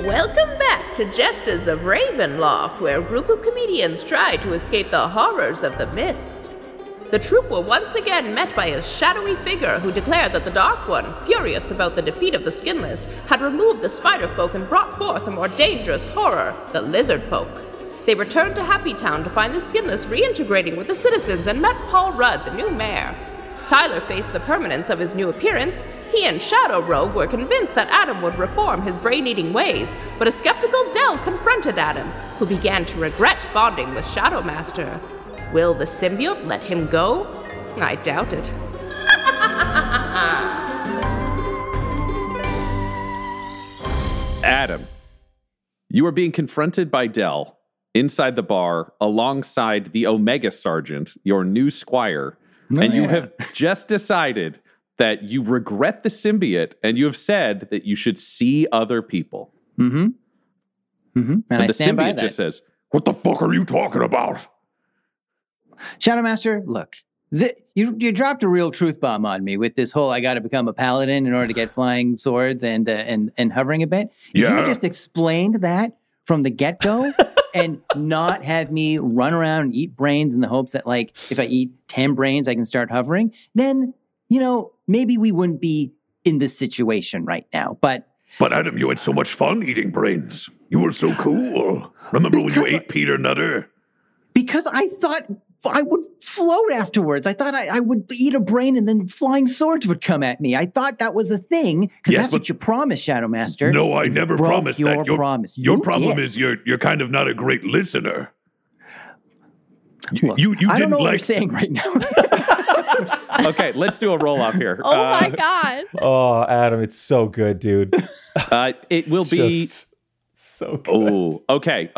Welcome back to Jesters of Ravenloft, where a group of comedians try to escape the horrors of the mists. The troupe were once again met by a shadowy figure who declared that the Dark One, furious about the defeat of the Skinless, had removed the Spiderfolk and brought forth a more dangerous horror, the Lizardfolk. They returned to Happy Town to find the Skinless reintegrating with the citizens and met Paul Rudd, the new mayor. Tyler faced the permanence of his new appearance. He and Shadow Rogue were convinced that Adam would reform his brain-eating ways, but a skeptical Del confronted Adam, who began to regret bonding with Shadow Master. Will the symbiote let him go? I doubt it. Adam, you are being confronted by Del inside the bar alongside the Omega Sergeant, your new squire, You have just decided that you regret the symbiote, and you have said that you should see other people. Mm-hmm. Mm-hmm. And I the stand symbiote by that. Just says, "What the fuck are you talking about? Shadow Master, look, you dropped a real truth bomb on me with this whole I got to become a paladin in order to get flying swords and hovering a bit. Yeah. You just explained that from the get-go." And not have me run around and eat brains in the hopes that, like, if I eat 10 brains, I can start hovering. Then, you know, maybe we wouldn't be in this situation right now. But Adam, you had so much fun eating brains. You were so cool. Remember when you ate Peter Nutter? Because I thought I would float afterwards. I thought I would eat a brain and then flying swords would come at me. I thought that was a thing, because that's what you promised, Shadow Master. No, I never promised that. Your problem is you're kind of not a great listener. Look, you I don't know what you're saying right now. Okay, let's do a roll-off here. Oh, my God. Oh, Adam, it's so good, dude. It will be... So good. Oh, okay.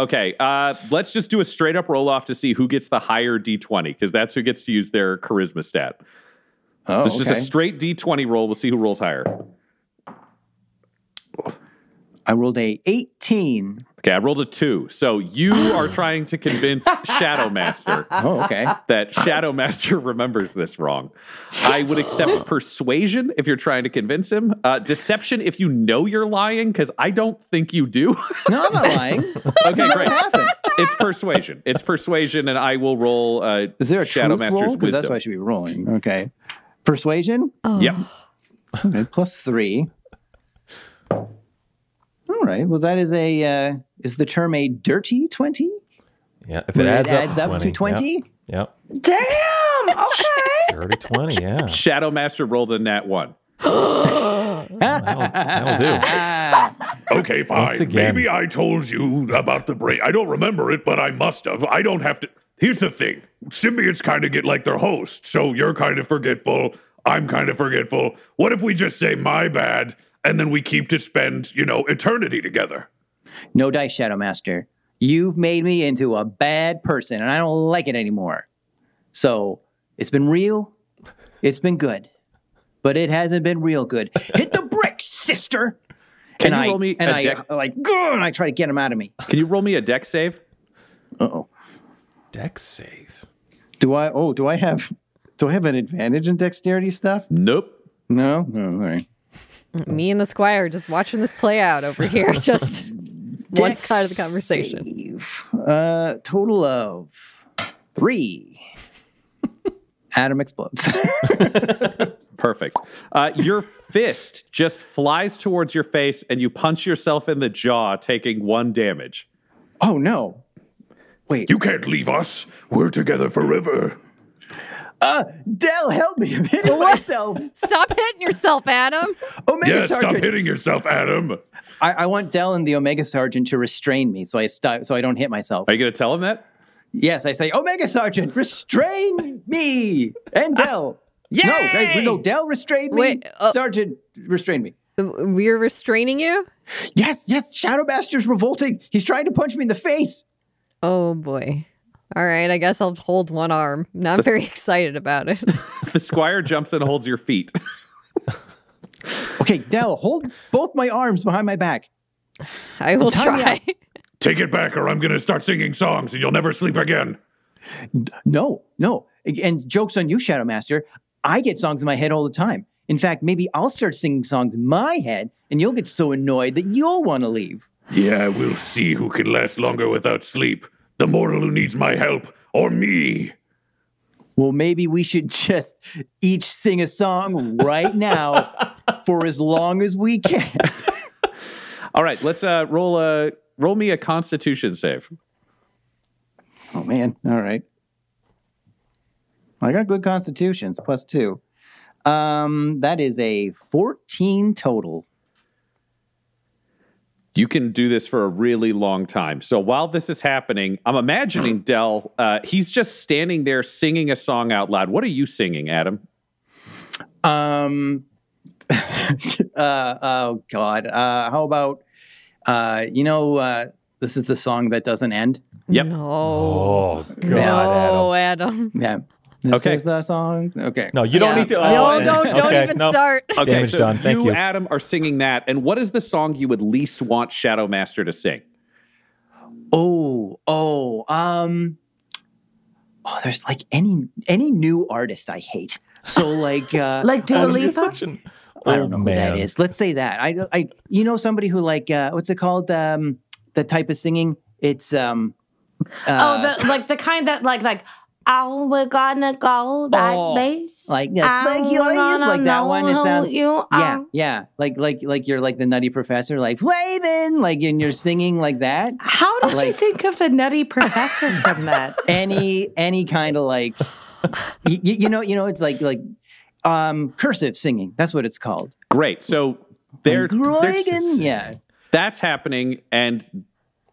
Let's just do a straight up roll off to see who gets the higher D20, because that's who gets to use their charisma stat. Oh, so it's just a straight D20 roll. We'll see who rolls higher. I rolled a 18. Okay, I rolled a 2. So you are trying to convince Shadow Master that Shadow Master remembers this wrong. I would accept persuasion if you're trying to convince him. Deception if you know you're lying, because I don't think you do. No, I'm not lying. Okay, great. It's persuasion. And I will roll Is there a Shadow Master's roll? Wisdom. That's why I should be rolling. Okay. Persuasion? Oh. Yeah. Okay, +3. All right. Well, that is is the term a dirty 20? Yeah. If it adds up to 20? Yep. Damn. Okay. Dirty 20, yeah. Shadow Master rolled a nat 1. That'll do. Okay, fine. Maybe I told you about the brain. I don't remember it, but I must have. I don't have to. Here's the thing. Symbiotes kind of get like their host. So you're kind of forgetful. I'm kind of forgetful. What if we just say, my bad? And then we keep to spend, eternity together. No dice, Shadow Master. You've made me into a bad person, and I don't like it anymore. So it's been real. It's been good. But it hasn't been real good. Hit the bricks, sister! Can you roll me a deck? And I try to get him out of me. Can you roll me a deck save? Uh-oh. Deck save? Do I have an advantage in dexterity stuff? Nope. No? Oh, all right. Me and the squire just watching this play out over here. Just one side of the conversation. Save. Total of 3. Adam explodes. Perfect. Your fist just flies towards your face, and you punch yourself in the jaw, taking 1 damage. Oh no! Wait, you can't leave us. We're together forever. Del, help me. I'm hitting myself. Stop hitting yourself, Adam. Omega Sergeant. Stop hitting yourself, Adam. I want Del and the Omega Sergeant to restrain me so I don't hit myself. Are you going to tell him that? Yes, I say, Omega Sergeant, restrain me. And Del. Del, restrain me. Wait, Sergeant, restrain me. We're restraining you? Yes. Shadow Master's revolting. He's trying to punch me in the face. Oh, boy. All right, I guess I'll hold one arm. Not very excited about it. The squire jumps and holds your feet. Okay, Del, hold both my arms behind my back. I will try. Take it back or I'm going to start singing songs and you'll never sleep again. No. And joke's on you, Shadow Master. I get songs in my head all the time. In fact, maybe I'll start singing songs in my head and you'll get so annoyed that you'll want to leave. Yeah, we'll see who can last longer without sleep. The mortal who needs my help, or me. Well, maybe we should just each sing a song right now for as long as we can. All right, let's roll me a Constitution save. Oh, man. All right. I got good constitutions, +2. That is a 14 total. You can do this for a really long time. So while this is happening, I'm imagining Del, he's just standing there singing a song out loud. What are you singing, Adam? Oh, God. How about, this is the song that doesn't end? Yep. No. Oh, God, no, Adam. Yeah. This is the song. Okay. No, you don't need to. Don't even start. Okay, damage so done. Thank you, Adam, are singing that. And what is the song you would least want Shadow Master to sing? There's like any new artist I hate. So like, like Dua Lipa. I don't know who that is. Let's say that. I you know somebody who like what's it called? The type of singing. It's the kind that like. Oh, we're gonna go that place. Like, yeah, thank you, like that one. It sounds, yeah. Like you're like the Nutty Professor, like Flavin, like, and you're singing like that. How did you think of the Nutty Professor from that? Any kind of like, you know, it's like cursive singing. That's what it's called. Great. So that's happening, and.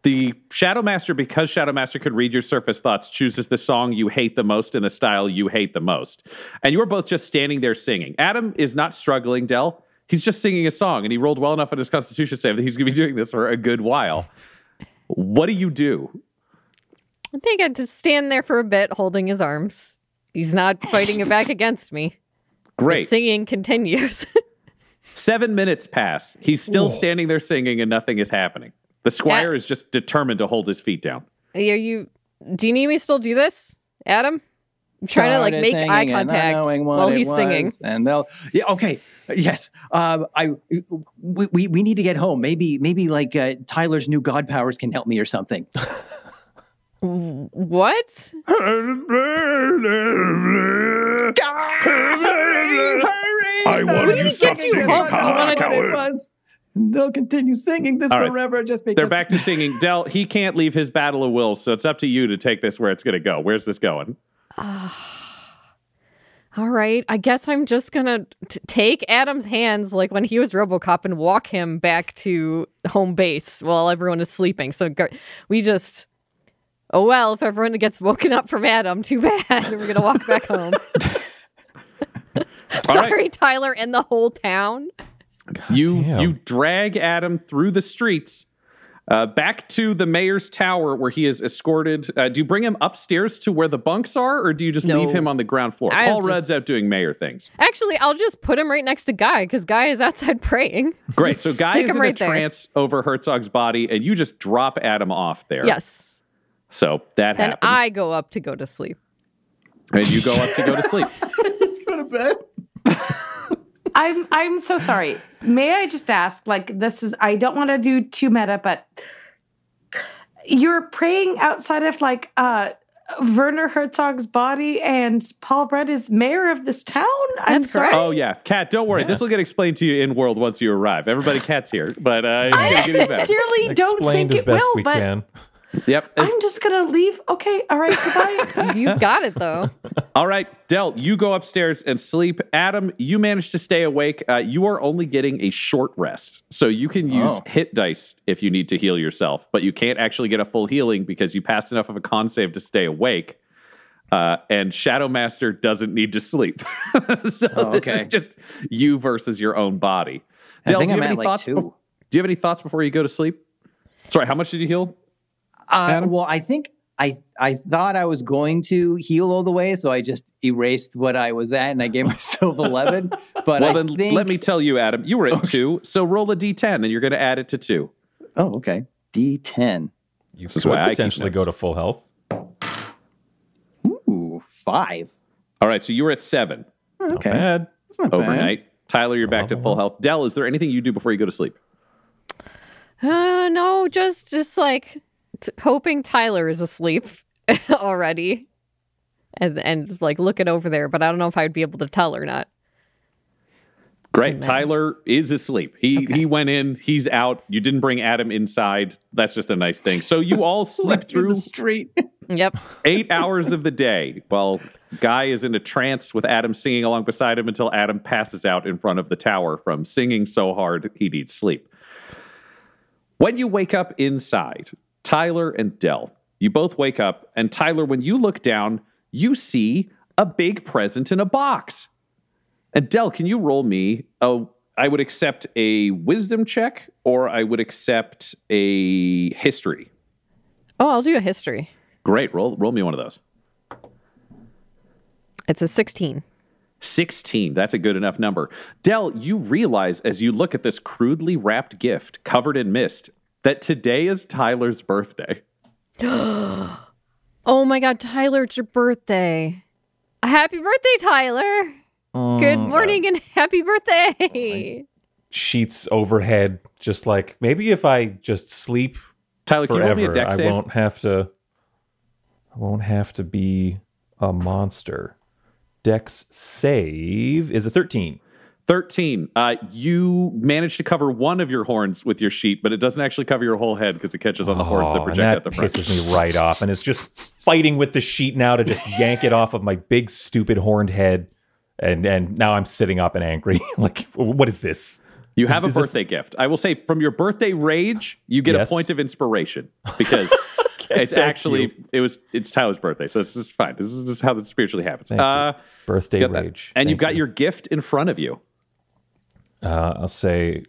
The Shadow Master, because Shadow Master could read your surface thoughts, chooses the song you hate the most and the style you hate the most. And you're both just standing there singing. Adam is not struggling, Del. He's just singing a song, and he rolled well enough on his Constitution save that he's going to be doing this for a good while. What do you do? I think I'd just stand there for a bit, holding his arms. He's not fighting it back against me. Great. The singing continues. 7 minutes pass. He's still standing there singing, and nothing is happening. The squire is just determined to hold his feet down. Do you need me to still do this, Adam? I'm trying to make eye contact while he's singing. And yes. We need to get home. Maybe Tyler's new god powers can help me or something. What? Hurry! I want you stop singing. They'll continue singing this forever just because... They're back to singing. Del, he can't leave his battle of wills, so it's up to you to take this where it's going to go. Where's this going? All right. I guess I'm just going to take Adam's hands like when he was RoboCop and walk him back to home base while everyone is sleeping. So we just... Oh, well, if everyone gets woken up from Adam, too bad. We're going to walk back home. Sorry, Tyler, and the whole town. God you drag Adam through the streets back to the mayor's tower where he is escorted. Do you bring him upstairs to where the bunks are, or do you just leave him on the ground floor? Paul Rudd's out doing mayor things. Actually, I'll just put him right next to Guy because Guy is outside praying. Great. So Guy is in a trance over Herzog's body, and you just drop Adam off there. Yes. So that happens. Then I go up to go to sleep. And you go up to go to sleep. Let's go to bed. I'm so sorry. May I just ask, I don't want to do too meta, but you're praying outside of, Werner Herzog's body, and Paul Rudd is mayor of this town? I'm sorry. Oh, yeah. Kat, don't worry. Yeah. This will get explained to you in-world once you arrive. Everybody, Kat's here, but... I sincerely don't think it will, but... Can. Yep. I'm just going to leave. Okay. All right. Goodbye. You got it, though. All right. Del, you go upstairs and sleep. Adam, you managed to stay awake. You are only getting a short rest. So you can use hit dice if you need to heal yourself, but you can't actually get a full healing because you passed enough of a con save to stay awake. And Shadow Master doesn't need to sleep. So this is just you versus your own body. Del, do you have any thoughts? Do you have any thoughts before you go to sleep? Sorry, how much did you heal? Well, I think I thought I was going to heal all the way, so I just erased what I was at, and I gave myself 11. But well, then let me tell you, Adam, you were at 2, so roll a d10, and you're going to add it to 2. Oh, okay. D10. You could potentially go to full health. Ooh, 5. All right, so you were at 7. Okay. Not bad. It's not overnight. Bad. Tyler, you're back to full health. Del, is there anything you do before you go to sleep? No, just like hoping Tyler is asleep already, and like looking over there. But I don't know if I would be able to tell or not. Great, and Tyler is asleep. He went in. He's out. You didn't bring Adam inside. That's just a nice thing. So you all sleep through the street. Yep, 8 hours of the day. Well. Guy is in a trance with Adam singing along beside him until Adam passes out in front of the tower from singing so hard he needs sleep. When you wake up inside, Tyler and Del, you both wake up, and Tyler, when you look down, you see a big present in a box. And Del, can you roll me? Oh, I would accept a wisdom check, or I would accept a history. Oh, I'll do a history. Great. Roll me one of those. It's a 16. 16. That's a good enough number. Del, you realize as you look at this crudely wrapped gift covered in mist that today is Tyler's birthday. Oh my God, Tyler, it's your birthday. Happy birthday, Tyler. Good morning and happy birthday. Sheets overhead, just like, maybe if I just sleep Tyler, forever, can you roll me a deck save? I won't have to be a monster. Dex save is a 13. 13. You manage to cover one of your horns with your sheet, but it doesn't actually cover your whole head because it catches on the horns that project at the front. That pisses me right off, and it's just fighting with the sheet now to just yank it off of my big, stupid, horned head, and now I'm sitting up and angry. Like, what is this? You have a birthday gift. I will say, from your birthday rage, you get a point of inspiration because... It's actually, it's Tyler's birthday, so this is fine. This is how it spiritually happens. Birthday rage. And you've got your gift in front of you. I'll say,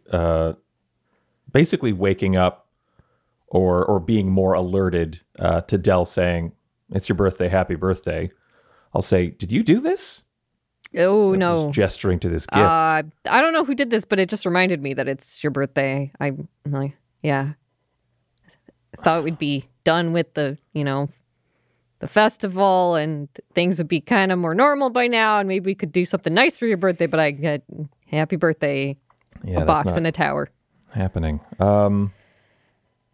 basically waking up or being more alerted to Del saying, it's your birthday, happy birthday. I'll say, did you do this? Oh, no. Just gesturing to this gift. I don't know who did this, but it just reminded me that it's your birthday. I'm like, yeah. Thought we'd be done with the festival and things would be kind of more normal by now, and maybe we could do something nice for your birthday. But I get happy birthday, a box and a tower. Happening. I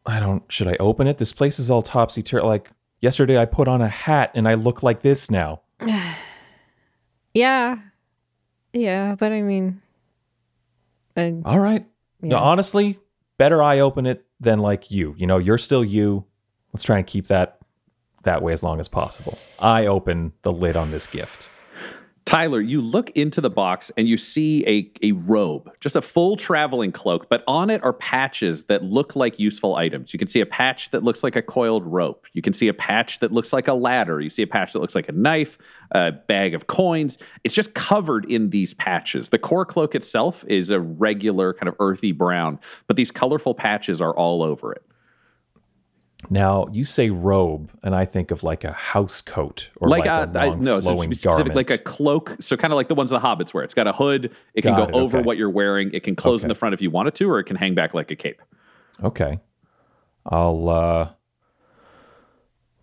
don't. Should I open it? This place is all topsy turvy. Like yesterday, I put on a hat and I look like this now. yeah. But I mean, all right. Yeah. No, honestly, better I open it than like you. You know, you're still you. Let's try and keep that way as long as possible. I open the lid on this gift. Tyler, you look into the box and you see a robe, just a full traveling cloak, but on it are patches that look like useful items. You can see a patch that looks like a coiled rope. You can see a patch that looks like a ladder. You see a patch that looks like a knife, a bag of coins. It's just covered in these patches. The core cloak itself is a regular kind of earthy brown, but these colorful patches are all over it. Now, you say robe, and I think of like a house coat or flowing garment. Like a cloak, so kind of like the ones the hobbits wear. It's got a hood. It can go over what you're wearing. It can close in the front if you want it to, or it can hang back like a cape. Okay. I'll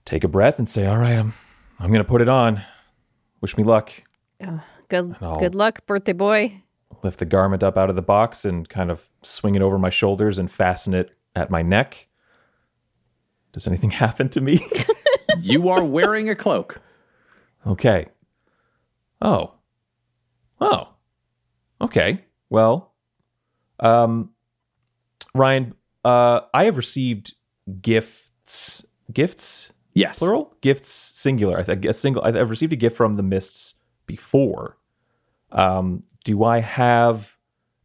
take a breath and say, all right, I'm going to put it on. Wish me luck. Good luck, birthday boy. Lift the garment up out of the box and kind of swing it over my shoulders and fasten it at my neck. Does anything happen to me? You are wearing a cloak. Okay. Oh. Okay. Well, Ryan, I have received gifts. Gifts? Yes. Plural? Gifts, singular. I've received a gift from the mists before. Do I have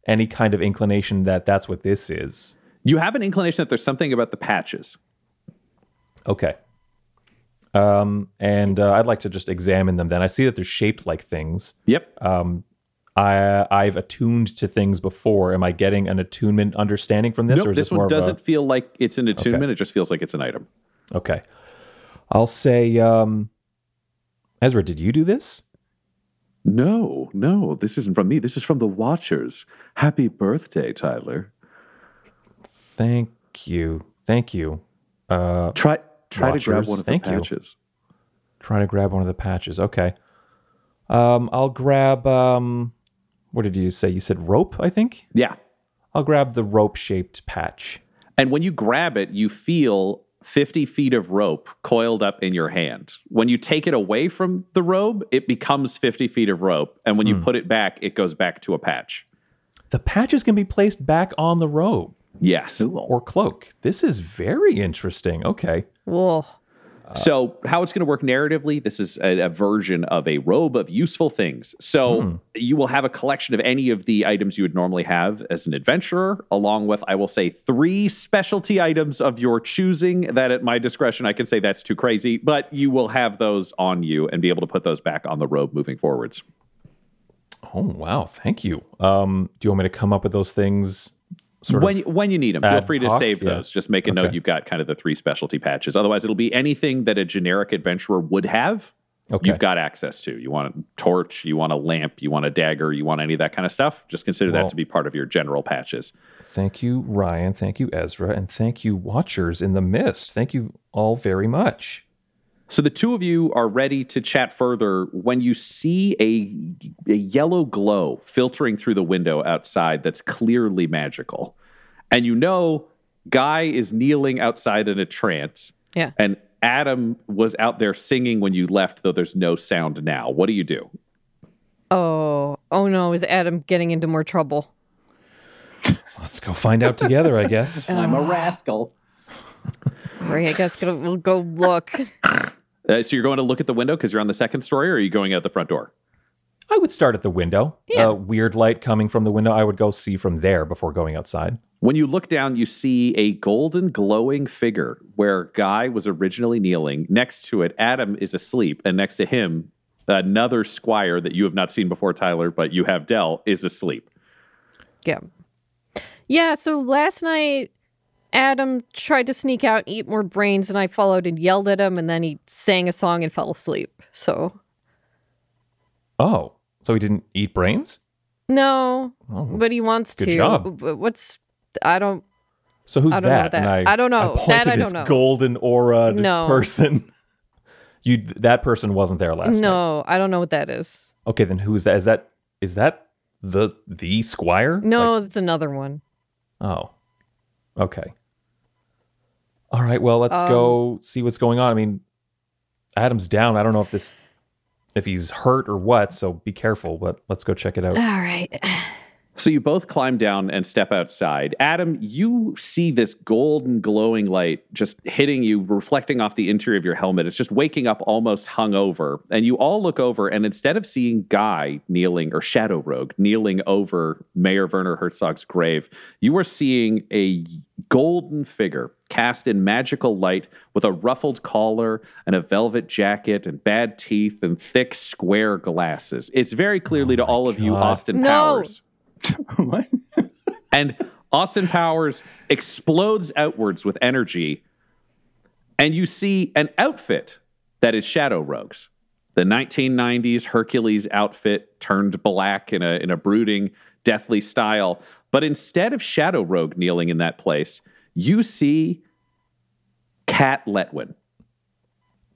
any kind of inclination that that's what this is? You have an inclination that there's something about the patches. Okay. I'd like to just examine them then. I see that they're shaped like things. Yep. I've attuned to things before. Am I getting an attunement understanding from this? Nope, or is this one more doesn't feel like it's an attunement. Okay. It just feels like it's an item. Okay. I'll say, Ezra, did you do this? No, this isn't from me. This is from the Watchers. Happy birthday, Tyler. Thank you. Try Watchers, to grab one of the patches. Try to grab one of the patches. Okay. I'll grab, what did you say? You said rope, I think? Yeah. I'll grab the rope-shaped patch. And when you grab it, you feel 50 feet of rope coiled up in your hand. When you take it away from the robe, it becomes 50 feet of rope. And when you put it back, it goes back to a patch. The patches can be placed back on the robe. Yes. Or cloak. This is very interesting. Okay. Whoa. So how it's going to work narratively, this is a version of a robe of useful things. So you will have a collection of any of the items you would normally have as an adventurer, along with, I will say, 3 specialty items of your choosing that at my discretion, I can say that's too crazy, but you will have those on you and be able to put those back on the robe moving forwards. Oh, wow. Thank you. Do you want me to come up with those things? When you need them, feel free to save those. Just make a note you've got kind of the 3 specialty patches. Otherwise, it'll be anything that a generic adventurer would have, you've got access to. You want a torch, you want a lamp, you want a dagger, you want any of that kind of stuff. Just consider that to be part of your general patches. Thank you, Ryan. Thank you, Ezra. And thank you, Watchers in the Mist. Thank you all very much. So the two of you are ready to chat further when you see a yellow glow filtering through the window outside that's clearly magical. And you know Guy is kneeling outside in a trance. Yeah. And Adam was out there singing when you left, though there's no sound now. What do you do? Oh no, is Adam getting into more trouble? Let's go find out together, I guess. I'm a rascal. Right, I guess we'll go look. So you're going to look at the window because you're on the second story, or are you going out the front door? I would start at the window. Yeah. Weird light coming from the window. I would go see from there before going outside. When you look down, you see a golden glowing figure where Guy was originally kneeling. Next to it, Adam is asleep. And next to him, another squire that you have not seen before, Tyler, but you have Del, is asleep. Yeah. Yeah, so last night, Adam tried to sneak out and eat more brains, and I followed and yelled at him, and then he sang a song and fell asleep, so. Oh, so he didn't eat brains? No, but he wants to. Good job. What's, I don't. So who's that? I don't know. I pointed this golden aura person. That person wasn't there last night. No, I don't know what that is. Okay, then who is that? Is that the squire? No, that's another one. Oh. Okay. All right, well, let's go see what's going on. I mean, Adam's down. I don't know if he's hurt or what, so be careful, but let's go check it out. All right. So you both climb down and step outside. Adam, you see this golden glowing light just hitting you, reflecting off the interior of your helmet. It's just waking up almost hungover. And you all look over, and instead of seeing Guy kneeling, or Shadow Rogue kneeling over Mayor Werner Herzog's grave, you are seeing a golden figure cast in magical light with a ruffled collar and a velvet jacket and bad teeth and thick square glasses. It's very clearly to all of you Austin Powers. What? And Austin Powers explodes outwards with energy, and you see an outfit that is Shadow Rogue's. The 1990s Hercules outfit turned black in a brooding, deathly style. But instead of Shadow Rogue kneeling in that place, you see Kat Letwin,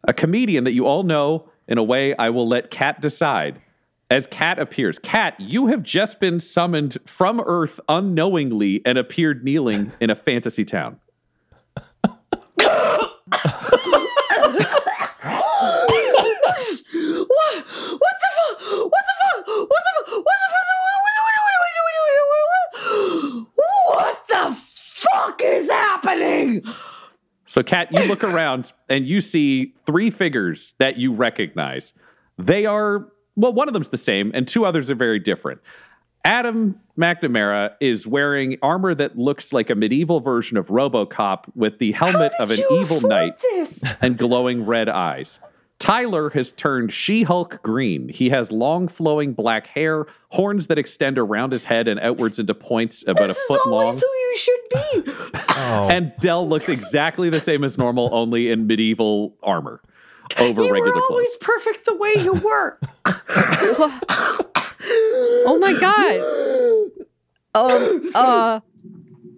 a comedian that you all know in a way I will let Kat decide. As Kat appears, Kat, you have just been summoned from Earth unknowingly and appeared kneeling in a fantasy town. What the fuck is happening? So, Kat, you look around and you see 3 figures that you recognize. They are... Well, one of them's the same, and 2 others are very different. Adam McNamara is wearing armor that looks like a medieval version of RoboCop with the helmet of an evil knight and glowing red eyes. Tyler has turned She-Hulk green. He has long, flowing black hair, horns that extend around his head and outwards into points about a foot long. This is always who you should be. Oh. And Del looks exactly the same as normal, only in medieval armor over regular clothes. You were always perfect the way you were. Oh, my God.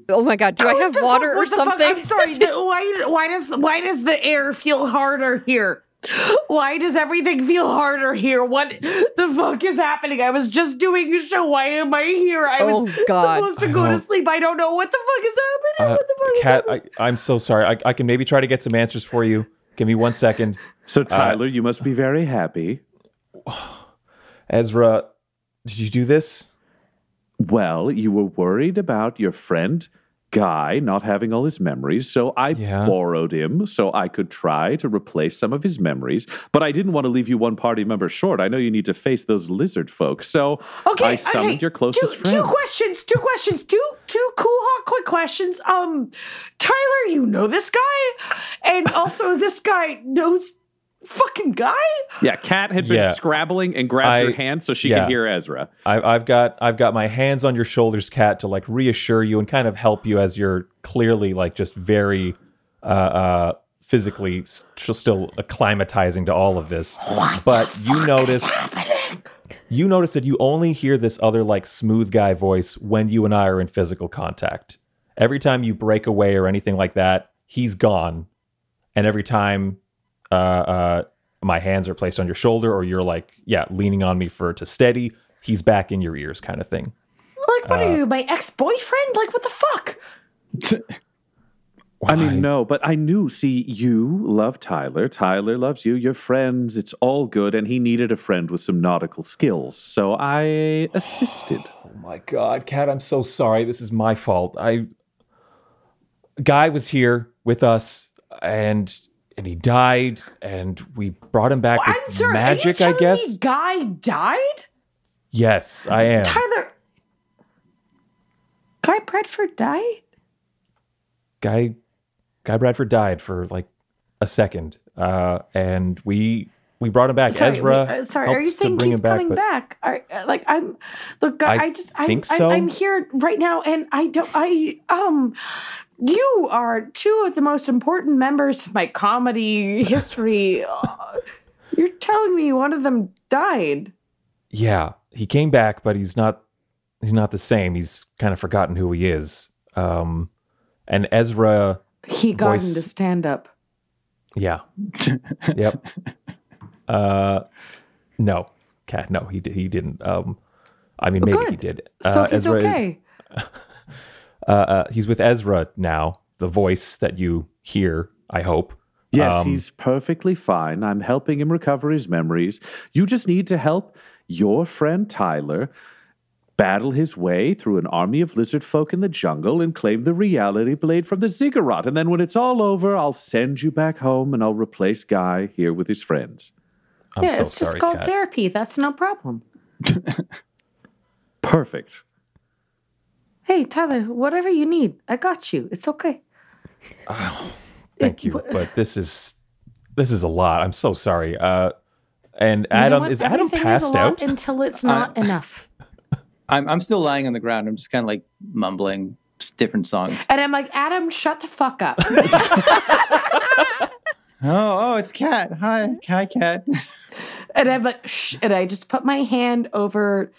Oh my God! Do I have water or something? I'm sorry. Why does the air feel harder here? Why does everything feel harder here? What the fuck is happening? I was just doing a show. Why am I here? I was supposed to go to sleep. I don't know what the fuck is happening. Kat, I'm so sorry. I can maybe try to get some answers for you. Give me 1 second. So Tyler, you must be very happy. Ezra, did you do this? Well, you were worried about your friend Guy not having all his memories, so I borrowed him so I could try to replace some of his memories. But I didn't want to leave you one party member short. I know you need to face those lizard folk, so I summoned your closest friend. Two cool, hot, quick questions. Tyler, you know this guy? And also this guy knows... Fucking guy? Yeah, Kat had been scrabbling and grabbed your hand so she could hear Ezra. I've got my hands on your shoulders, Kat, to like reassure you and kind of help you as you're clearly like just very physically still acclimatizing to all of this. But you notice that you only hear this other like smooth guy voice when you and I are in physical contact. Every time you break away or anything like that, he's gone. And every time my hands are placed on your shoulder or you're like, leaning on me to steady, he's back in your ears kind of thing. Like, what are you, my ex-boyfriend? Like, what the fuck? I mean, no, but I knew, you love Tyler. Tyler loves you. You're friends. It's all good. And he needed a friend with some nautical skills. So I assisted. Oh my God, Kat, I'm so sorry. This is my fault. Guy was here with us and he died, and we brought him back with magic, I guess. Guy died? Yes, I am. Tyler. Guy Bradford died? Guy Bradford died for like a second. And we brought him back. Ezra, are you saying he's coming back? I'm here right now, and you are two of the most important members of my comedy history. You're telling me one of them died. Yeah, he came back, but he's not the same. He's kind of forgotten who he is. And Ezra... He got him to stand up. Yeah. Yep. No. Kat, no, he didn't. Maybe good. He did. So he's Ezra, okay. He's with Ezra now, the voice that you hear, I hope. Yes, he's perfectly fine. I'm helping him recover his memories. You just need to help your friend Tyler battle his way through an army of lizard folk in the jungle and claim the Reality Blade from the Ziggurat. And then when it's all over, I'll send you back home and I'll replace Guy here with his friends. It's just called therapy. That's no problem. Perfect. Hey, Tyler, whatever you need, I got you. It's okay. Thank you, but this is a lot. I'm so sorry. And Adam, is Adam passed out? Until it's not enough. I'm still lying on the ground. I'm just kind of like mumbling different songs. And I'm like, Adam, shut the fuck up. Oh, it's Kat. Hi, Kat. And I'm like, shh. And I just put my hand over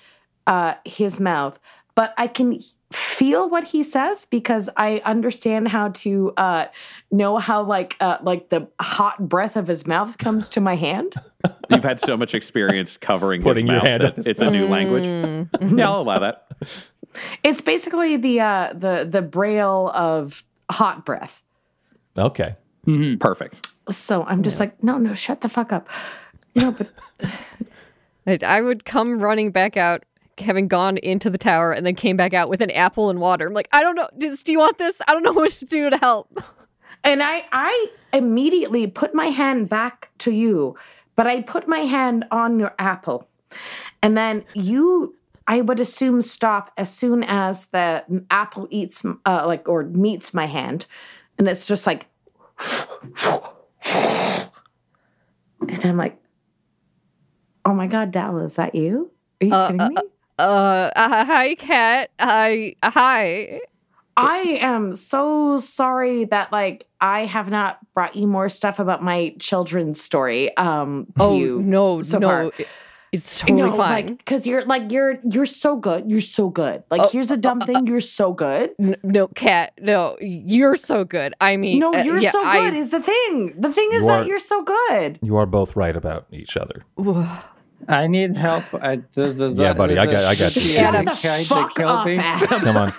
his mouth. But I can feel what he says because I understand how to know how like the hot breath of his mouth comes to my hand. You've had so much experience covering putting his mouth. Your hand that it's a new language. Mm-hmm. Yeah, I'll allow that. It's basically the braille of hot breath. Okay. Mm-hmm. Perfect. So I'm just like, no, shut the fuck up. No, but I would come running back out, having gone into the tower and then came back out with an apple and water. I'm like, I don't know. Do you want this? I don't know what to do to help. And I immediately put my hand back to you, but I put my hand on your apple. And then you, I would assume, stop as soon as the apple eats, or meets my hand. And it's just like, and And I'm like, oh my God, Dallas, is that you? Are you kidding me? Hi, Kat. Hi. I am so sorry that, like, I have not brought you more stuff about my children's story to you so far. It's totally fine. Because you're so good. You're so good. Like, here's a dumb thing. You're so good. No, Kat. No, you're so good. I mean. No, you're so good is the thing. The thing is that you're so good. You are both right about each other. I need help. Yeah, buddy. I got you. Shut the fuck up, Adam. Come on.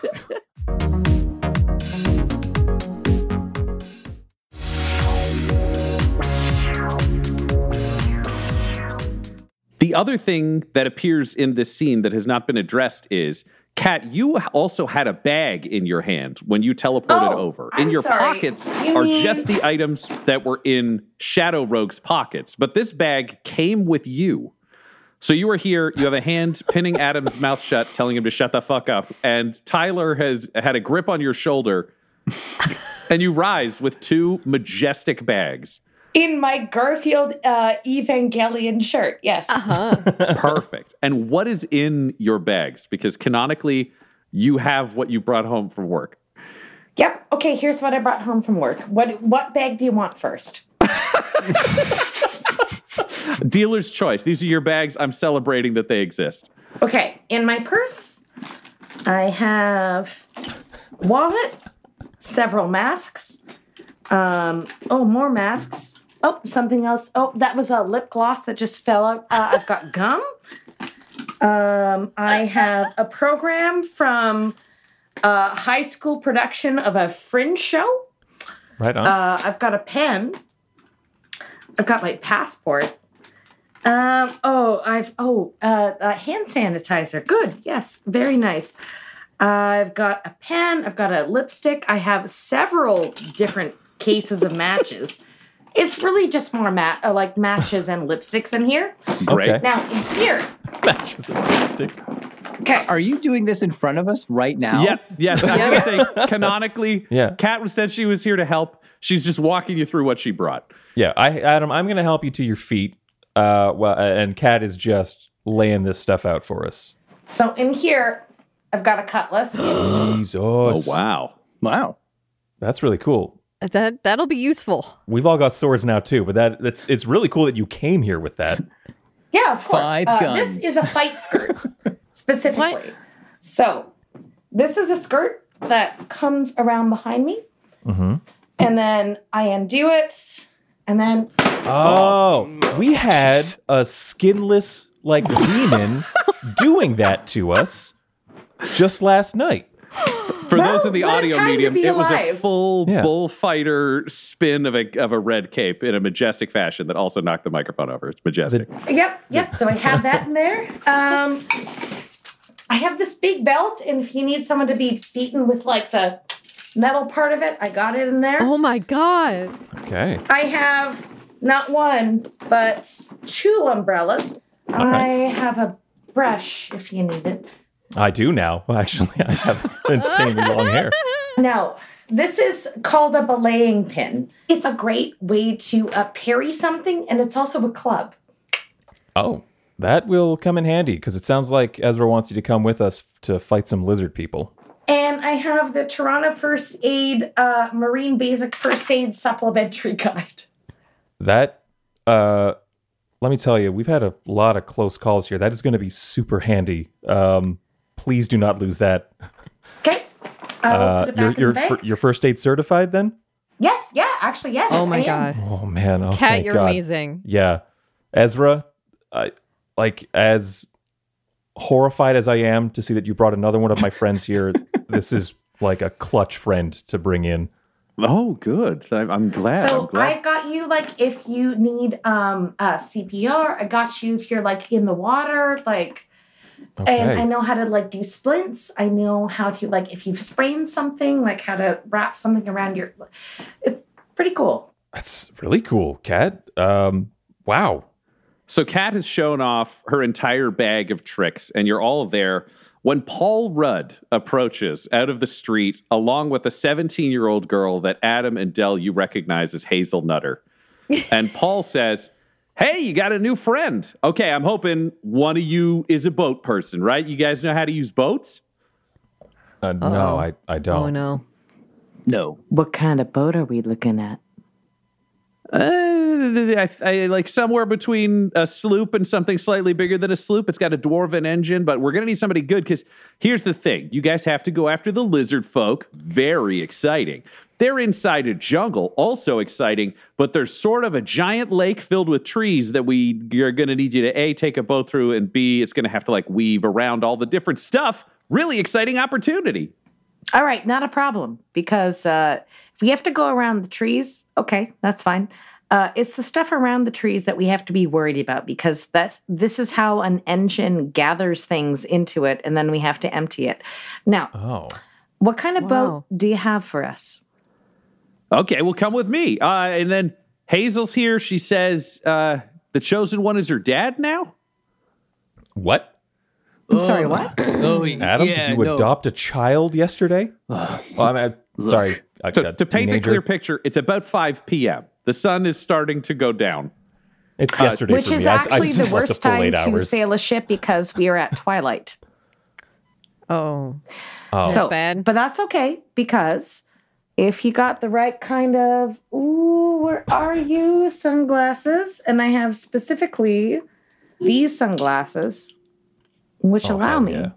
The other thing that appears in this scene that has not been addressed is, Kat, you also had a bag in your hand when you teleported over. Pockets are just the items that were in Shadow Rogue's pockets, but this bag came with you. So you were here, you have a hand pinning Adam's mouth shut, telling him to shut the fuck up, and Tyler has had a grip on your shoulder, and you rise with two majestic bags. In my Garfield Evangelion shirt, yes. Uh-huh. Perfect. And what is in your bags? Because canonically, you have what you brought home from work. Yep. Okay, here's what I brought home from work. What bag do you want first? Dealer's choice. These are your bags. I'm celebrating that they exist. Okay. In my purse, I have wallet, several masks, more masks. Oh, something else. Oh, that was a lip gloss that just fell out. I've got gum. I have a program from high school production of a Fringe show. Right on. I've got a pen. I've got my passport. Hand sanitizer. Good. Yes. Very nice. I've got a pen. I've got a lipstick. I have several different cases of matches. It's really just more matches and lipsticks in here. Great. Okay. Now, in here. Matches and lipstick. Okay. Are you doing this in front of us right now? Yep. Yes. I was going to say, canonically, Kat said she was here to help. She's just walking you through what she brought. Yeah. Adam, I'm going to help you to your feet. And Kat is just laying this stuff out for us. So in here, I've got a cutlass. Jesus. Oh, wow. That's really cool. That'll be useful. We've all got swords now too, but it's really cool that you came here with that. Yeah, of course. 5 guns. This is a fight skirt, specifically. What? So this is a skirt that comes around behind me, and then I undo it, and then... Oh, we had a skinless, demon doing that to us just last night. For those in the audio medium, it was a full bullfighter spin of a red cape in a majestic fashion that also knocked the microphone over. It's majestic. Yep. So I have that in there. I have this big belt, and if you need someone to be beaten with the metal part of it, I got it in there. Oh my God. Okay. I have not one, but 2 umbrellas. Okay. I have a brush if you need it. I do now. Well, actually, I have insanely long hair. Now, this is called a belaying pin. It's a great way to parry something, and it's also a club. Oh, that will come in handy, because it sounds like Ezra wants you to come with us to fight some lizard people. And I have the Toronto First Aid Marine Basic First Aid Supplementary Guide. That, let me tell you, we've had a lot of close calls here. That is going to be super handy. Please do not lose that. Okay. You're first aid certified then? Yes. Yeah, actually, yes. Oh, my God. Oh, man. Oh, Kat, you're amazing. Yeah. Ezra, as horrified as I am to see that you brought another one of my friends here, this is like a clutch friend to bring in. Oh, good. I'm glad. So I've got you, if you need CPR. I got you if you're, in the water, Okay. And I know how to do splints. I know how to if you've sprained something, how to wrap something around your. It's pretty cool. That's really cool, Kat. Wow. So Kat has shown off her entire bag of tricks, and you're all there when Paul Rudd approaches out of the street, along with a 17-year-old girl that Adam and Del you recognize as Hazel Nutter, and Paul says, hey, you got a new friend. Okay, I'm hoping one of you is a boat person, right? You guys know how to use boats? No, I don't. Oh, no. No. What kind of boat are we looking at? I like somewhere between a sloop and something slightly bigger than a sloop. It's got a dwarven engine, but we're going to need somebody good because here's the thing. You guys have to go after the Lizardfolk. Very exciting. They're inside a jungle, also exciting, but there's sort of a giant lake filled with trees that we are going to need you to A, take a boat through, and B, it's going to have to like weave around all the different stuff. Really exciting opportunity. All right, not a problem, because if we have to go around the trees, okay, that's fine. It's the stuff around the trees that we have to be worried about, because this is how an engine gathers things into it, and then we have to empty it. Now, What kind of boat do you have for us? Okay, well, come with me. And then Hazel's here. She says the chosen one is her dad now? What? I'm sorry, what? Adam, did you adopt a child yesterday? Sorry. To paint a clear picture, it's about 5 p.m. The sun is starting to go down. It's yesterday for me. Which is actually the worst time to sail a ship because we are at twilight. Oh. So, that's bad. But that's okay, because if you got the right kind of, where are you, sunglasses, and I have specifically these sunglasses, which allow me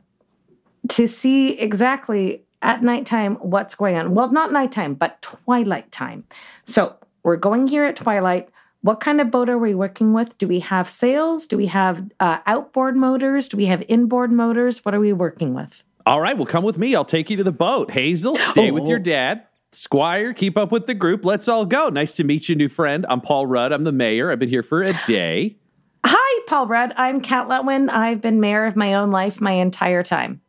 to see exactly at nighttime what's going on. Well, not nighttime, but twilight time. So we're going here at twilight. What kind of boat are we working with? Do we have sails? Do we have outboard motors? Do we have inboard motors? What are we working with? All right, well, come with me. I'll take you to the boat. Hazel, stay with your dad. Squire, keep up with the group. Let's all go. Nice to meet you, new friend. I'm Paul Rudd. I'm the mayor. I've been here for a day. Hi, Paul Rudd. I'm Kat Letwin. I've been mayor of my own life my entire time.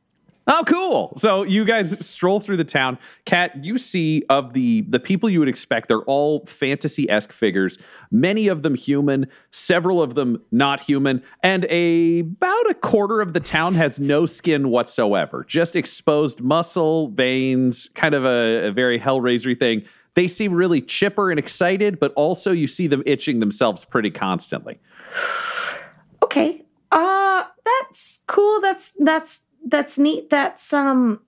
Oh, cool. So you guys stroll through the town. Kat, you see of the people you would expect, they're all fantasy-esque figures, many of them human, several of them not human, and about a quarter of the town has no skin whatsoever, just exposed muscle, veins, kind of a very Hellraiser-y thing. They seem really chipper and excited, but also you see them itching themselves pretty constantly. Okay. That's cool. That's neat. That's is that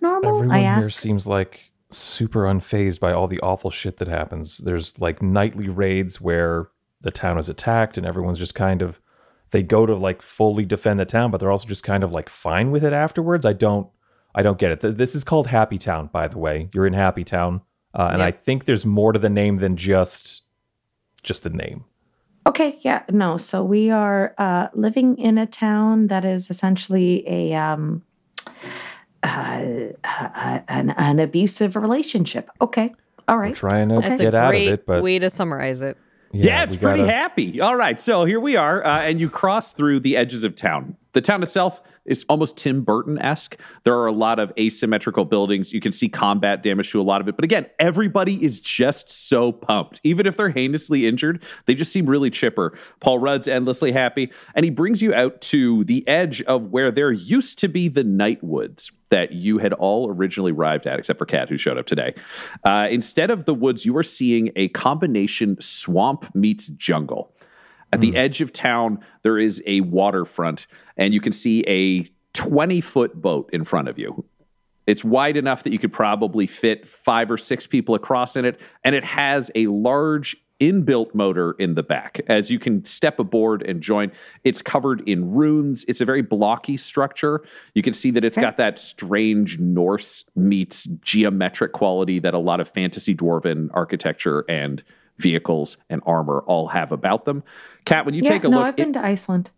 normal? Everyone here seems like super unfazed by all the awful shit that happens. There's like nightly raids where the town is attacked and everyone's just kind of, they go to like fully defend the town, but they're also just kind of like fine with it afterwards. I don't get it. This is called Happy Town, by the way. You're in Happy Town. And I think there's more to the name than just the name. Okay, yeah, no. So we are living in a town that is essentially an abusive relationship. Okay, all right. We're trying to get out of it. That's a great way to summarize it. Yeah, it's pretty happy. All right, so here we are, and you cross through the edges of town. The town itself is almost Tim Burton-esque. There are a lot of asymmetrical buildings. You can see combat damage to a lot of it. But again, everybody is just so pumped. Even if they're heinously injured, they just seem really chipper. Paul Rudd's endlessly happy, and he brings you out to the edge of where there used to be the Nightwoods that you had all originally arrived at, except for Kat, who showed up today. Instead of the woods, you are seeing a combination swamp meets jungle. At the edge of town, there is a waterfront, and you can see a 20-foot boat in front of you. It's wide enough that you could probably fit 5 or 6 people across in it, and it has a large inbuilt motor in the back. As you can step aboard and join, it's covered in runes. It's a very blocky structure. You can see that it's got that strange Norse meets geometric quality that a lot of fantasy dwarven architecture and vehicles and armor all have about them. Kat, when you take a look... I've been to Iceland.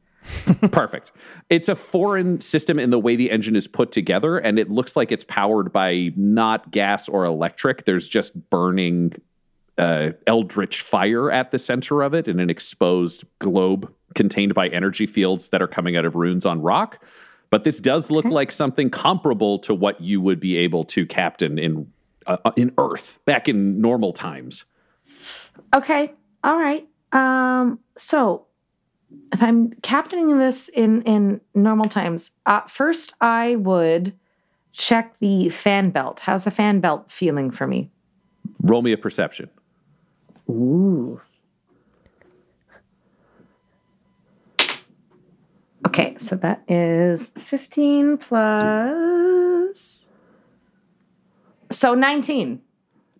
Perfect. It's a foreign system in the way the engine is put together, and it looks like it's powered by not gas or electric. There's just burning eldritch fire at the center of it in an exposed globe contained by energy fields that are coming out of runes on rock. But this does look like something comparable to what you would be able to captain in Earth back in normal times. Okay. All right. So if I'm captaining this in normal times, first I would check the fan belt. How's the fan belt feeling for me? Roll me a perception. Ooh. Okay, so that is 15 plus... So 19.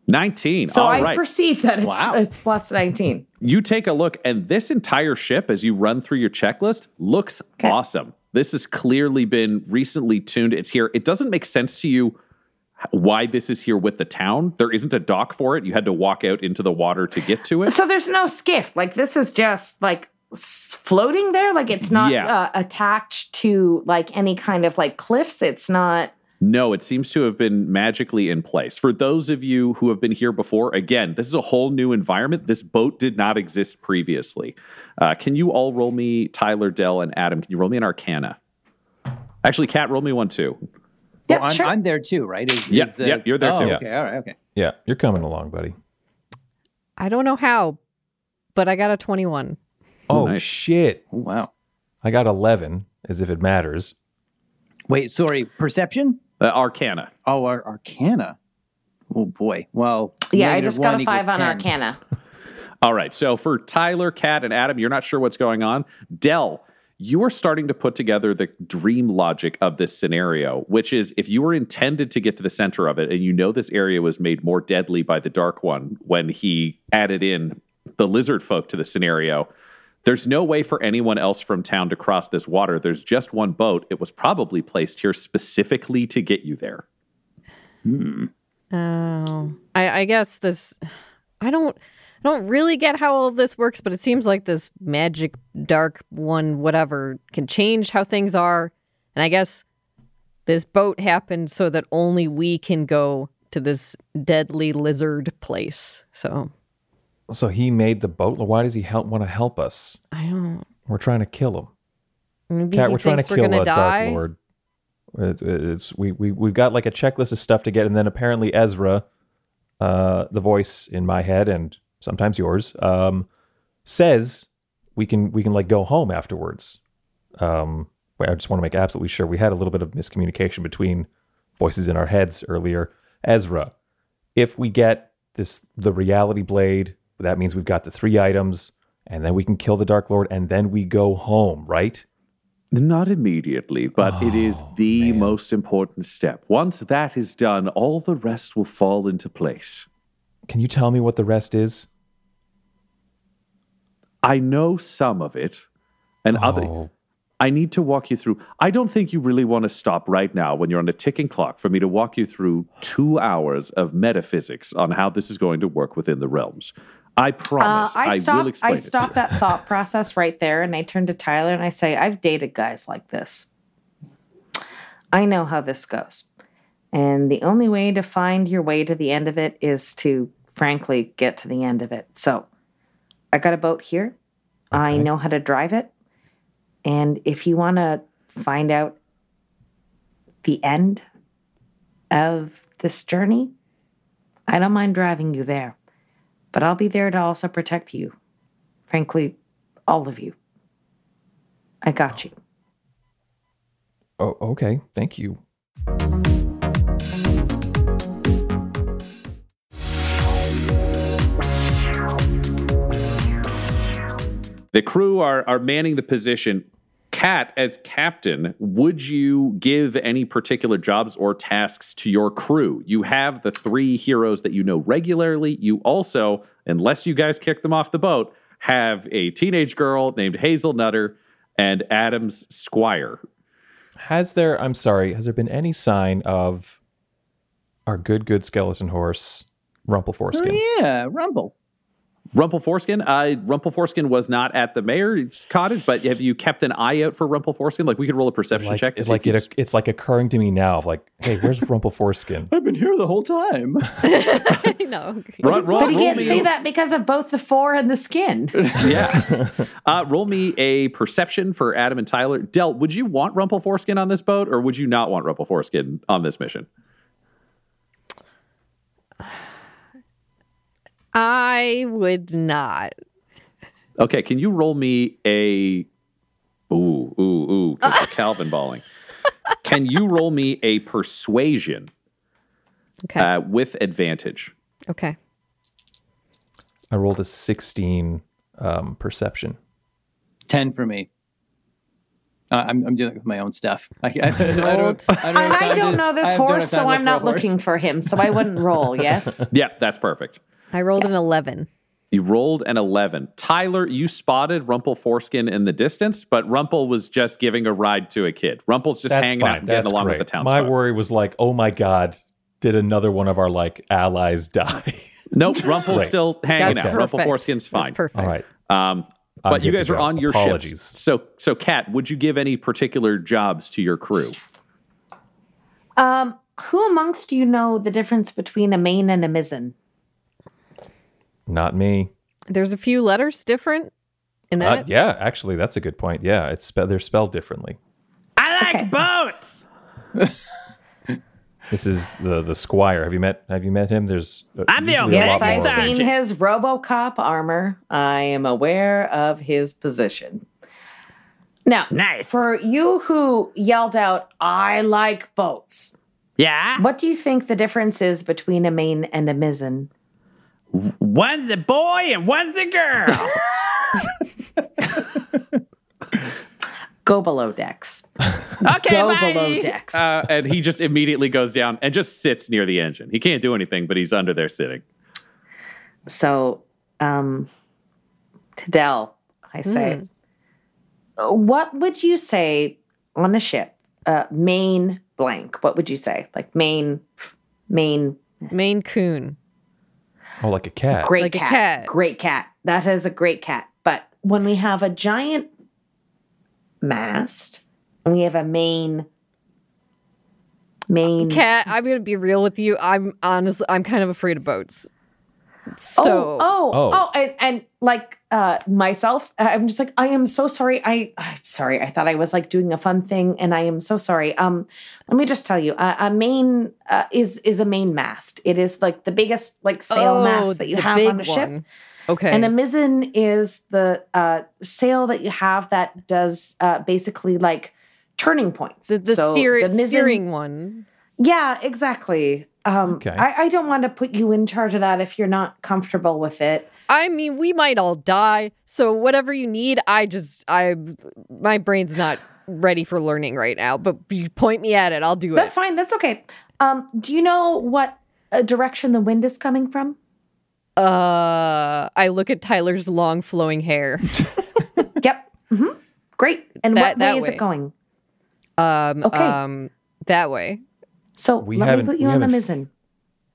19. So I perceive that it's plus 19. You take a look, and this entire ship, as you run through your checklist, looks awesome. This has clearly been recently tuned. It's here. It doesn't make sense to you why this is here with the town. There isn't a dock for it. You had to walk out into the water to get to it. So there's no skiff. Like, this is just, like, floating there. Like, it's not attached to, like, any kind of, like, cliffs. It's not... No, it seems to have been magically in place. For those of you who have been here before, again, this is a whole new environment. This boat did not exist previously. Can you all roll me, Tyler, Del, and Adam, can you roll me an Arcana? Actually, Kat, roll me one too. Yep, well, I'm there too, right? Yep, you're there too. Okay, all right, okay. Yeah, you're coming along, buddy. I don't know how, but I got a 21. Oh, nice. Shit. Oh, wow. I got 11, as if it matters. Wait, sorry, perception? Arcana. Oh, Arcana. Oh, boy. Well, yeah, I just got a 5 on 10. Arcana. All right, so for Tyler, Kat, and Adam, you're not sure what's going on. Del, you are starting to put together the dream logic of this scenario, which is if you were intended to get to the center of it, and you know this area was made more deadly by the Dark One when he added in the Lizardfolk to the scenario... There's no way for anyone else from town to cross this water. There's just one boat. It was probably placed here specifically to get you there. Hmm. Oh, I guess this... I don't really get how all of this works, but it seems like this magic dark one whatever can change how things are. And I guess this boat happened so that only we can go to this deadly lizard place. So he made the boat. Why does he want to help us? I don't. We're trying to kill him. Maybe Kat, we're trying to kill a Dark Lord. We've got like a checklist of stuff to get, and then apparently Ezra, the voice in my head and sometimes yours, says we can like go home afterwards. I just want to make absolutely sure we had a little bit of miscommunication between voices in our heads earlier. Ezra, if we get the Reality Blade. That means we've got the 3 items, and then we can kill the Dark Lord, and then we go home, right? Not immediately, but it is the most important step. Once that is done, all the rest will fall into place. Can you tell me what the rest is? I know some of it, and other... I need to walk you through. I don't think you really want to stop right now when you're on a ticking clock for me to walk you through 2 hours of metaphysics on how this is going to work within the realms. I promise I will explain it. I stopped that thought process right there, and I turned to Tyler and I say, I've dated guys like this. I know how this goes. And the only way to find your way to the end of it is to, frankly, get to the end of it. So I got a boat here. Okay. I know how to drive it. And if you want to find out the end of this journey, I don't mind driving you there. But I'll be there to also protect you. Frankly, all of you. I got you. Oh, okay. Thank you. The crew are manning the position. Kat, as captain, would you give any particular jobs or tasks to your crew? You have the 3 heroes that you know regularly. You also, unless you guys kick them off the boat, have a teenage girl named Hazel Nutter and Adam's squire. Has there been any sign of our good skeleton horse, Rumpel Foreskin? Oh, yeah, Rumpel Foreskin? Rumpel Foreskin was not at the mayor's cottage, but have you kept an eye out for Rumpel Foreskin? Like, we could roll a perception check. It's like occurring to me now of like, hey, where's Rumpel Foreskin? I've been here the whole time. I know. But you can't see that because of both the fore and the skin. Yeah. Roll me a perception for Adam and Tyler. Del, would you want Rumpel Foreskin on this boat, or would you not want Rumpel Foreskin on this mission? I would not. Okay, can you roll me a... Ooh, just Calvin balling. Can you roll me a persuasion with advantage? Okay. I rolled a 16 perception. 10 for me. I'm doing it with my own stuff. I don't know this horse, so I'm not looking for him, so I wouldn't roll, yes? Yeah, that's perfect. I rolled an 11. You rolled an 11. Tyler, you spotted Rumpel Foreskin in the distance, but Rumpel was just giving a ride to a kid. Rumpel's just hanging out and getting along with the townsfolk. My worry was like, oh my God, did another one of our like allies die? Nope, Rumpel's still hanging out. Rumpel Foreskin's fine. That's perfect. All right. But you guys are on your ships. So Kat, would you give any particular jobs to your crew? Who amongst you know the difference between a main and a mizzen? Not me. There's a few letters different in that. Yeah, actually, that's a good point. Yeah, they're spelled differently. I like boats. This is the squire. Have you met him? I'm the only. Yes, I've seen his RoboCop armor. I am aware of his position. Now, for you who yelled out, "I like boats." Yeah. What do you think the difference is between a main and a mizzen? One's a boy and one's a girl. Go below decks. Okay, go below decks. And he just immediately goes down and just sits near the engine. He can't do anything, but he's under there sitting. So, to Del, I say, what would you say on a ship? Main blank. What would you say? Like main coon. Oh, like a cat. Great cat. That is a great cat. But when we have a giant mast, and we have a main cat. I'm gonna be real with you. I'm kind of afraid of boats. So and like myself, I'm just like, I am so sorry. I'm sorry. I thought I was like doing a fun thing, and I am so sorry. Let me just tell you, a main is a main mast. It is like the biggest like sail mast that you have on a ship. Okay. And a mizzen is the sail that you have that does basically like turning points. The steering one. Yeah, exactly. Okay. I don't want to put you in charge of that if you're not comfortable with it. I mean, we might all die. So whatever you need, my brain's not ready for learning right now. But you point me at it, I'll do it. That's fine. That's okay. Do you know what direction the wind is coming from? I look at Tyler's long flowing hair. Yep. Mm-hmm. Great. And what way is it going? That way. So let me put you on the mizzen.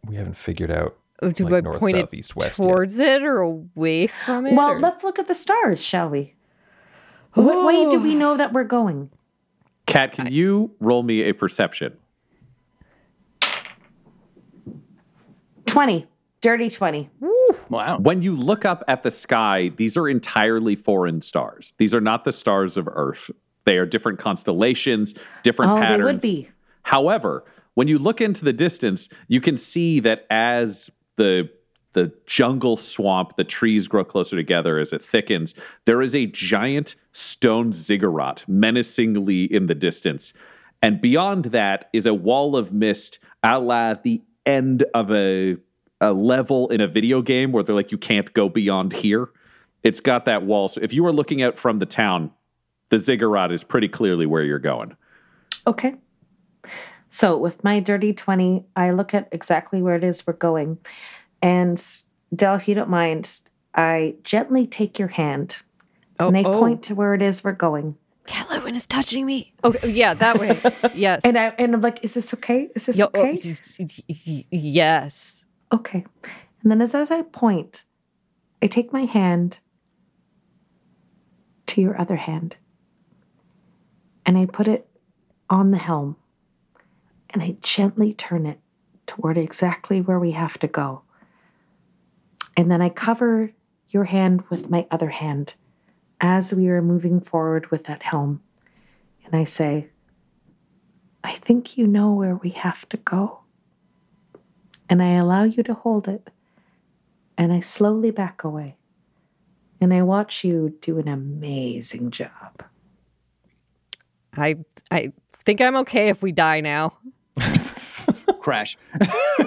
We haven't figured out like, north, south, east, west towards yet. It or away from it. Well, let's look at the stars, shall we? Ooh. What way do we know that we're going? Kat, can you roll me a perception? 20. Dirty 20. Woo. Wow. When you look up at the sky, these are entirely foreign stars. These are not the stars of Earth. They are different constellations, different patterns. They would be. However, when you look into the distance, you can see that as the jungle swamp, the trees grow closer together as it thickens, there is a giant stone ziggurat menacingly in the distance. And beyond that is a wall of mist a la the end of a level in a video game where they're like, you can't go beyond here. It's got that wall. So if you are looking out from the town, the ziggurat is pretty clearly where you're going. Okay. So with my dirty 20, I look at exactly where it is we're going. And Del, if you don't mind, I gently take your hand and I point to where it is we're going. Kat Letwin is touching me. Okay, yeah, that way. Yes. And I'm like, is this okay? Is this okay? Yes. Okay. And then as I point, I take my hand to your other hand and I put it on the helm and I gently turn it toward exactly where we have to go. And then I cover your hand with my other hand as we are moving forward with that helm. And I say, I think you know where we have to go. And I allow you to hold it, and I slowly back away, and I watch you do an amazing job. I think I'm okay if we die now. Crash. No,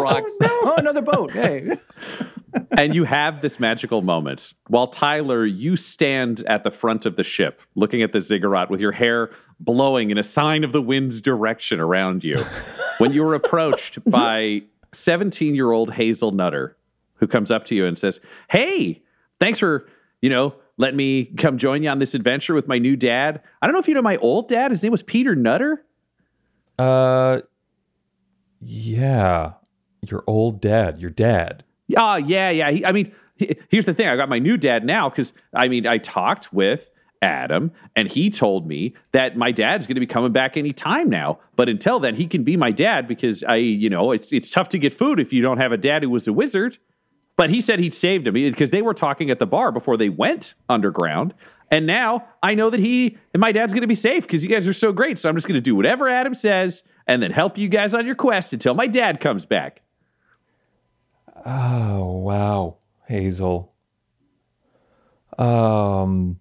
rocks. No. Oh, another boat. Hey. And you have this magical moment. While Tyler, you stand at the front of the ship, looking at the ziggurat with your hair blowing in a sign of the wind's direction around you. When you were approached by 17-year-old Hazel Nutter, who comes up to you and says, "Hey, thanks for, letting me come join you on this adventure with my new dad. I don't know if you know my old dad. His name was Peter Nutter." Yeah, your old dad, your dad. Oh, yeah. Here's the thing. I got my new dad now because, I talked with Adam, and he told me that my dad's going to be coming back any time now. But until then, he can be my dad because it's tough to get food if you don't have a dad who was a wizard. But he said he'd saved him because they were talking at the bar before they went underground. And now I know that he and my dad's going to be safe because you guys are so great. So I'm just going to do whatever Adam says and then help you guys on your quest until my dad comes back. Oh, wow, Hazel. Adam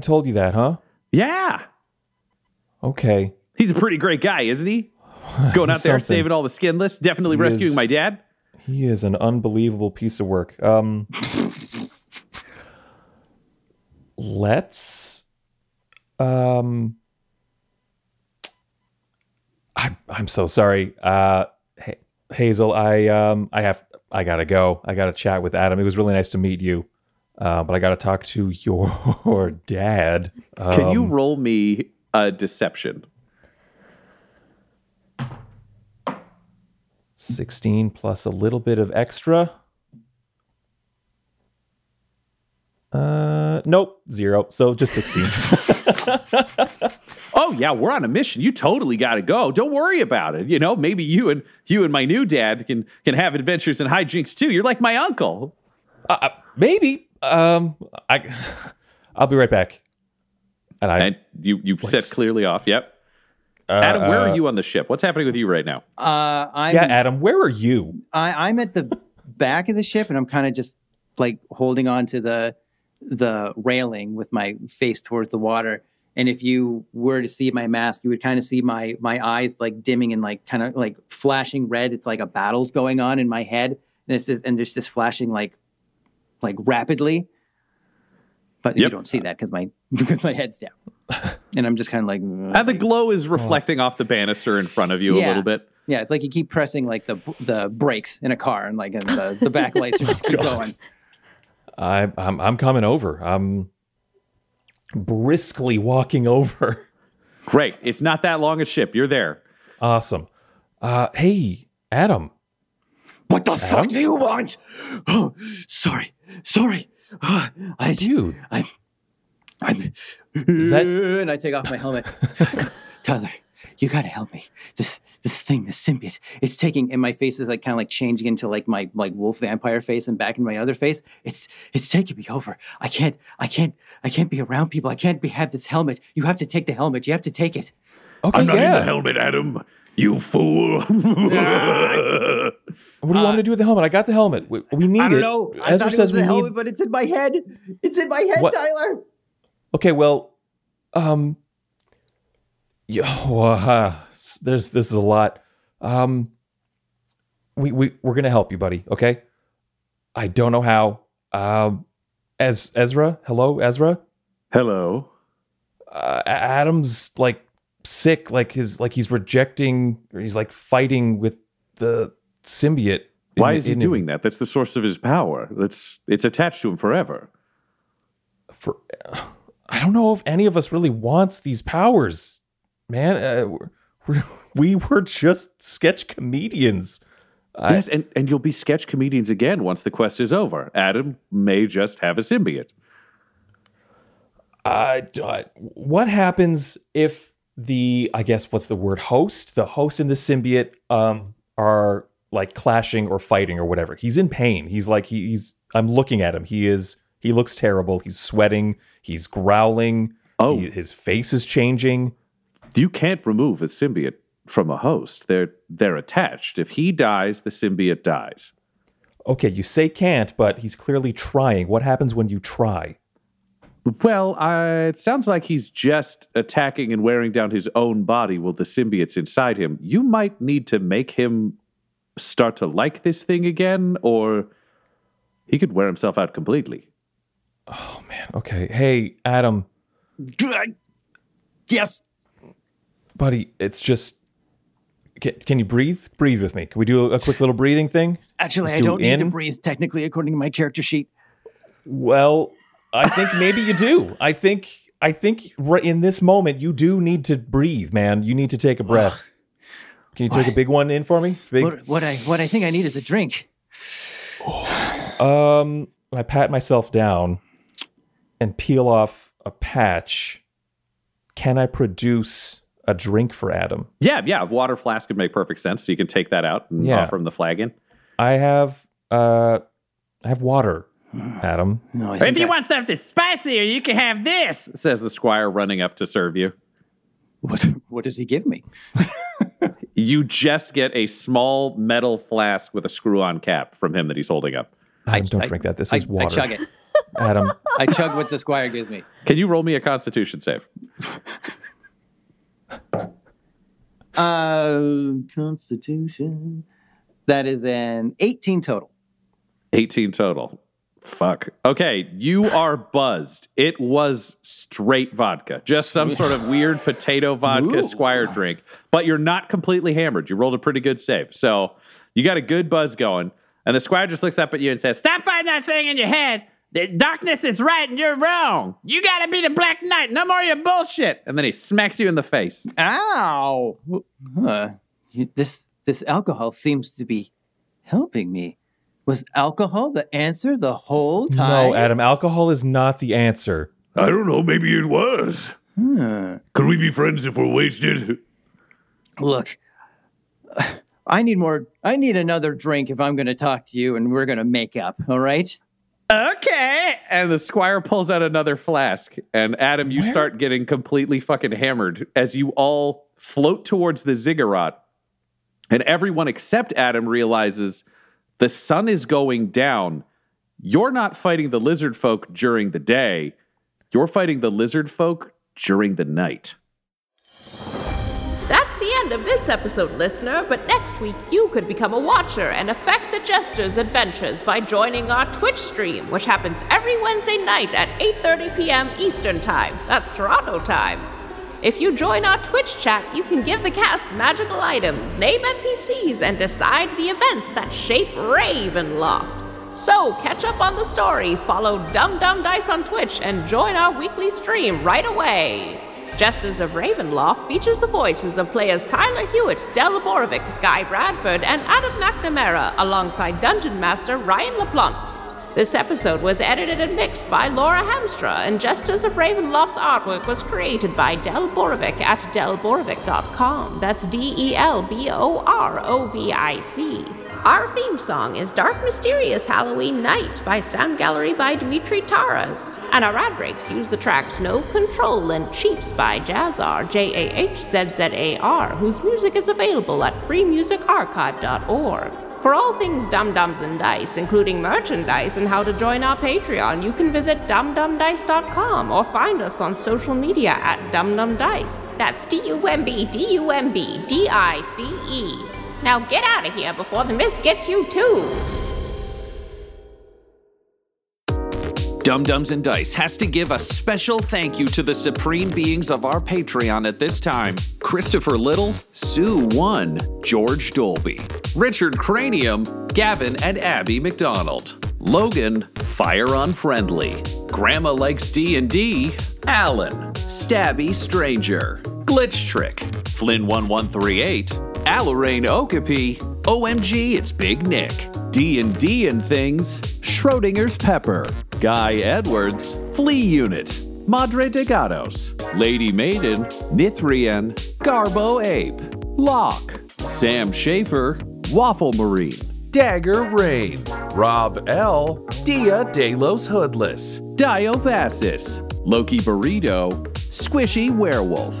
told you that, huh? Yeah. Okay. He's a pretty great guy, isn't he? Going out there and saving all the skinless, definitely rescuing my dad. He is an unbelievable piece of work. Let's. I'm so sorry. Hazel, I gotta go. I gotta chat with Adam. It was really nice to meet you, but I gotta talk to your dad. Can you roll me a deception? 16 plus a little bit of extra. Nope, 0. So just 16. Oh yeah, we're on a mission. You totally got to go. Don't worry about it. Maybe you and my new dad can have adventures and hijinks too. You're like my uncle. Maybe. I'll be right back. And you set clearly off. Yep. Adam, where are you on the ship? What's happening with you right now? Adam, where are you? I'm at the back of the ship, and I'm kind of just like holding on to the railing with my face towards the water. And if you were to see my mask, you would kind of see my eyes like dimming and like kind of like flashing red. It's like a battle's going on in my head, and it's just flashing like rapidly. But you don't see that because my head's down, and I'm just kind of like. And the glow is reflecting off the banister in front of you a little bit. Yeah, it's like you keep pressing like the brakes in a car, and like the backlights just keep going. I'm coming over. I'm briskly walking over. Great, it's not that long a ship. You're there. Awesome. Hey, Adam. What the fuck do you want? Oh, sorry. And I take off my helmet. Tyler, you gotta help me. This thing, this symbiote, it's taking, and my face is like kind of like changing into like my like wolf vampire face and back into my other face. It's taking me over. I can't be around people. I can't have this helmet. You have to take the helmet. You have to take it. Okay, I'm not in the helmet, Adam. You fool. What do you want me to do with the helmet? I got the helmet. We need it. I don't know. Ezra says we need it. Helmet, but it's in my head. It's in my head, what? Tyler. Okay, well, this is a lot. We're going to help you, buddy, okay? I don't know how. Ezra? Hello, Ezra? Hello. Adam's like sick, he's rejecting, or he's like fighting with the symbiote. Why is he doing that? That's the source of his power. It's attached to him forever. I don't know if any of us really wants these powers, man. We were just sketch comedians. Yes, and you'll be sketch comedians again once the quest is over. Adam may just have a symbiote. What happens if the host and the symbiote are like clashing or fighting or whatever? He's in pain. He's like, I'm looking at him. He looks terrible. He's sweating. He's growling. Oh, his face is changing. You can't remove a symbiote from a host. They're attached. If he dies, the symbiote dies. Okay. You say can't, but he's clearly trying. What happens when you try? Well, it sounds like he's just attacking and wearing down his own body while the symbiote's inside him. You might need to make him start to like this thing again, or he could wear himself out completely. Oh, man. Okay. Hey, Adam. Yes. Buddy, it's just... Can you breathe? Breathe with me. Can we do a quick little breathing thing? Actually, I don't need to breathe, technically, according to my character sheet. Well, I think maybe you do. I think in this moment, you do need to breathe, man. You need to take a breath. Can you take a big one in for me? What I think I need is a drink. I pat myself down and peel off a patch. Can I produce a drink for Adam? Yeah. A water flask would make perfect sense. So you can take that out and offer him the flagon. I have water, Adam. No, if you want something spicier, you can have this, says the squire, running up to serve you. What does he give me? You just get a small metal flask with a screw-on cap from him that he's holding up. Adam, don't drink that. This is water. I chug it. Adam. I chug what the squire gives me. Can you roll me a Constitution save? Constitution. That is an 18 total. 18 total. Fuck. Okay, you are buzzed. It was straight vodka. Just some sort of weird potato vodka squire drink. But you're not completely hammered. You rolled a pretty good save. So you got a good buzz going. And the squire just looks up at you and says, "Stop fighting that thing in your head. The darkness is right and you're wrong. You gotta be the Black Knight. No more of your bullshit." And then he smacks you in the face. Ow. This alcohol seems to be helping me. Was alcohol the answer the whole time? No, Adam, alcohol is not the answer. I don't know. Maybe it was. Could we be friends if we're wasted? Look, I need more. I need another drink if I'm going to talk to you and we're going to make up. All right? Okay. And the squire pulls out another flask. And Adam, you start getting completely fucking hammered as you all float towards the ziggurat. And everyone except Adam realizes the sun is going down. You're not fighting the Lizardfolk during the day. You're fighting the Lizardfolk during the night. That's the end of this episode, listener, but next week you could become a watcher and affect the Jester's adventures by joining our Twitch stream, which happens every Wednesday night at 8:30 p.m. Eastern Time. That's Toronto time. If you join our Twitch chat, you can give the cast magical items, name NPCs, and decide the events that shape Ravenloft. So catch up on the story, follow Dumb Dumb Dice on Twitch, and join our weekly stream right away. Jesters of Ravenloft features the voices of players Tyler Hewitt, Del Borovic, Guy Bradford, and Adam McNamara, alongside Dungeon Master Ryan LaPlante. This episode was edited and mixed by Laura Hamstra, and Jesters of Ravenloft's artwork was created by Del Borovic at delborovic.com. That's DelBorovic. Our theme song is Dark Mysterious Halloween Night by Sound Gallery by Dmitry Taras, and our ad breaks use the tracks No Control and Chiefs by Jazzar, Jahzzar, whose music is available at freemusicarchive.org. For all things Dum Dums and Dice, including merchandise and how to join our Patreon, you can visit dumdumdice.com or find us on social media at dumdumdice. That's DUMBDICE. Now get out of here before the mist gets you too! Dum Dums and Dice has to give a special thank you to the supreme beings of our Patreon at this time: Christopher Little, Sue One, George Dolby, Richard Cranium, Gavin and Abby McDonald, Logan, Fire Unfriendly, Grandma Likes D&D, Alan, Stabby Stranger, Glitch Trick, Flynn 1138, Alarain Okapi, OMG It's Big Nick, D&D and Things, Schrodinger's Pepper, Guy Edwards, Flea Unit, Madre de Gatos, Lady Maiden, Nithrian, Garbo Ape, Locke, Sam Schaefer, Waffle Marine, Dagger Rain, Rob L, Dia Delos Hoodless, Dio Vassis, Loki Burrito, Squishy Werewolf,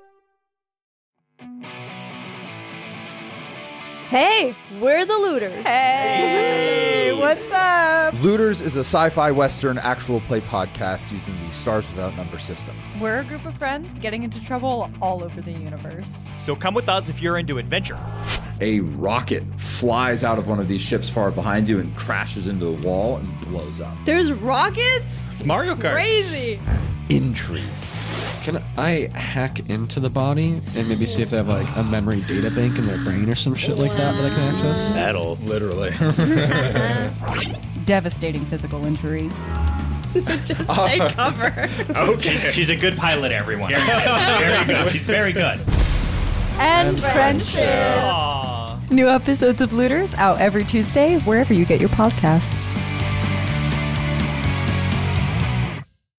Hey, we're the Looters. Hey, what's up? Looters is a sci-fi western actual play podcast using the Stars Without Number system. We're a group of friends getting into trouble all over the universe. So come with us if you're into adventure. A rocket flies out of one of these ships far behind you and crashes into the wall and blows up. There's rockets? It's Mario Kart. Crazy. Intrigue. Can I hack into the body and maybe see if they have like a memory data bank in their brain or some shit like that I can access? That'll literally. Devastating physical injury. Just take cover. Okay. She's a good pilot, everyone. Very good. She's very good. And friendship. Aww. New episodes of Looters out every Tuesday, wherever you get your podcasts.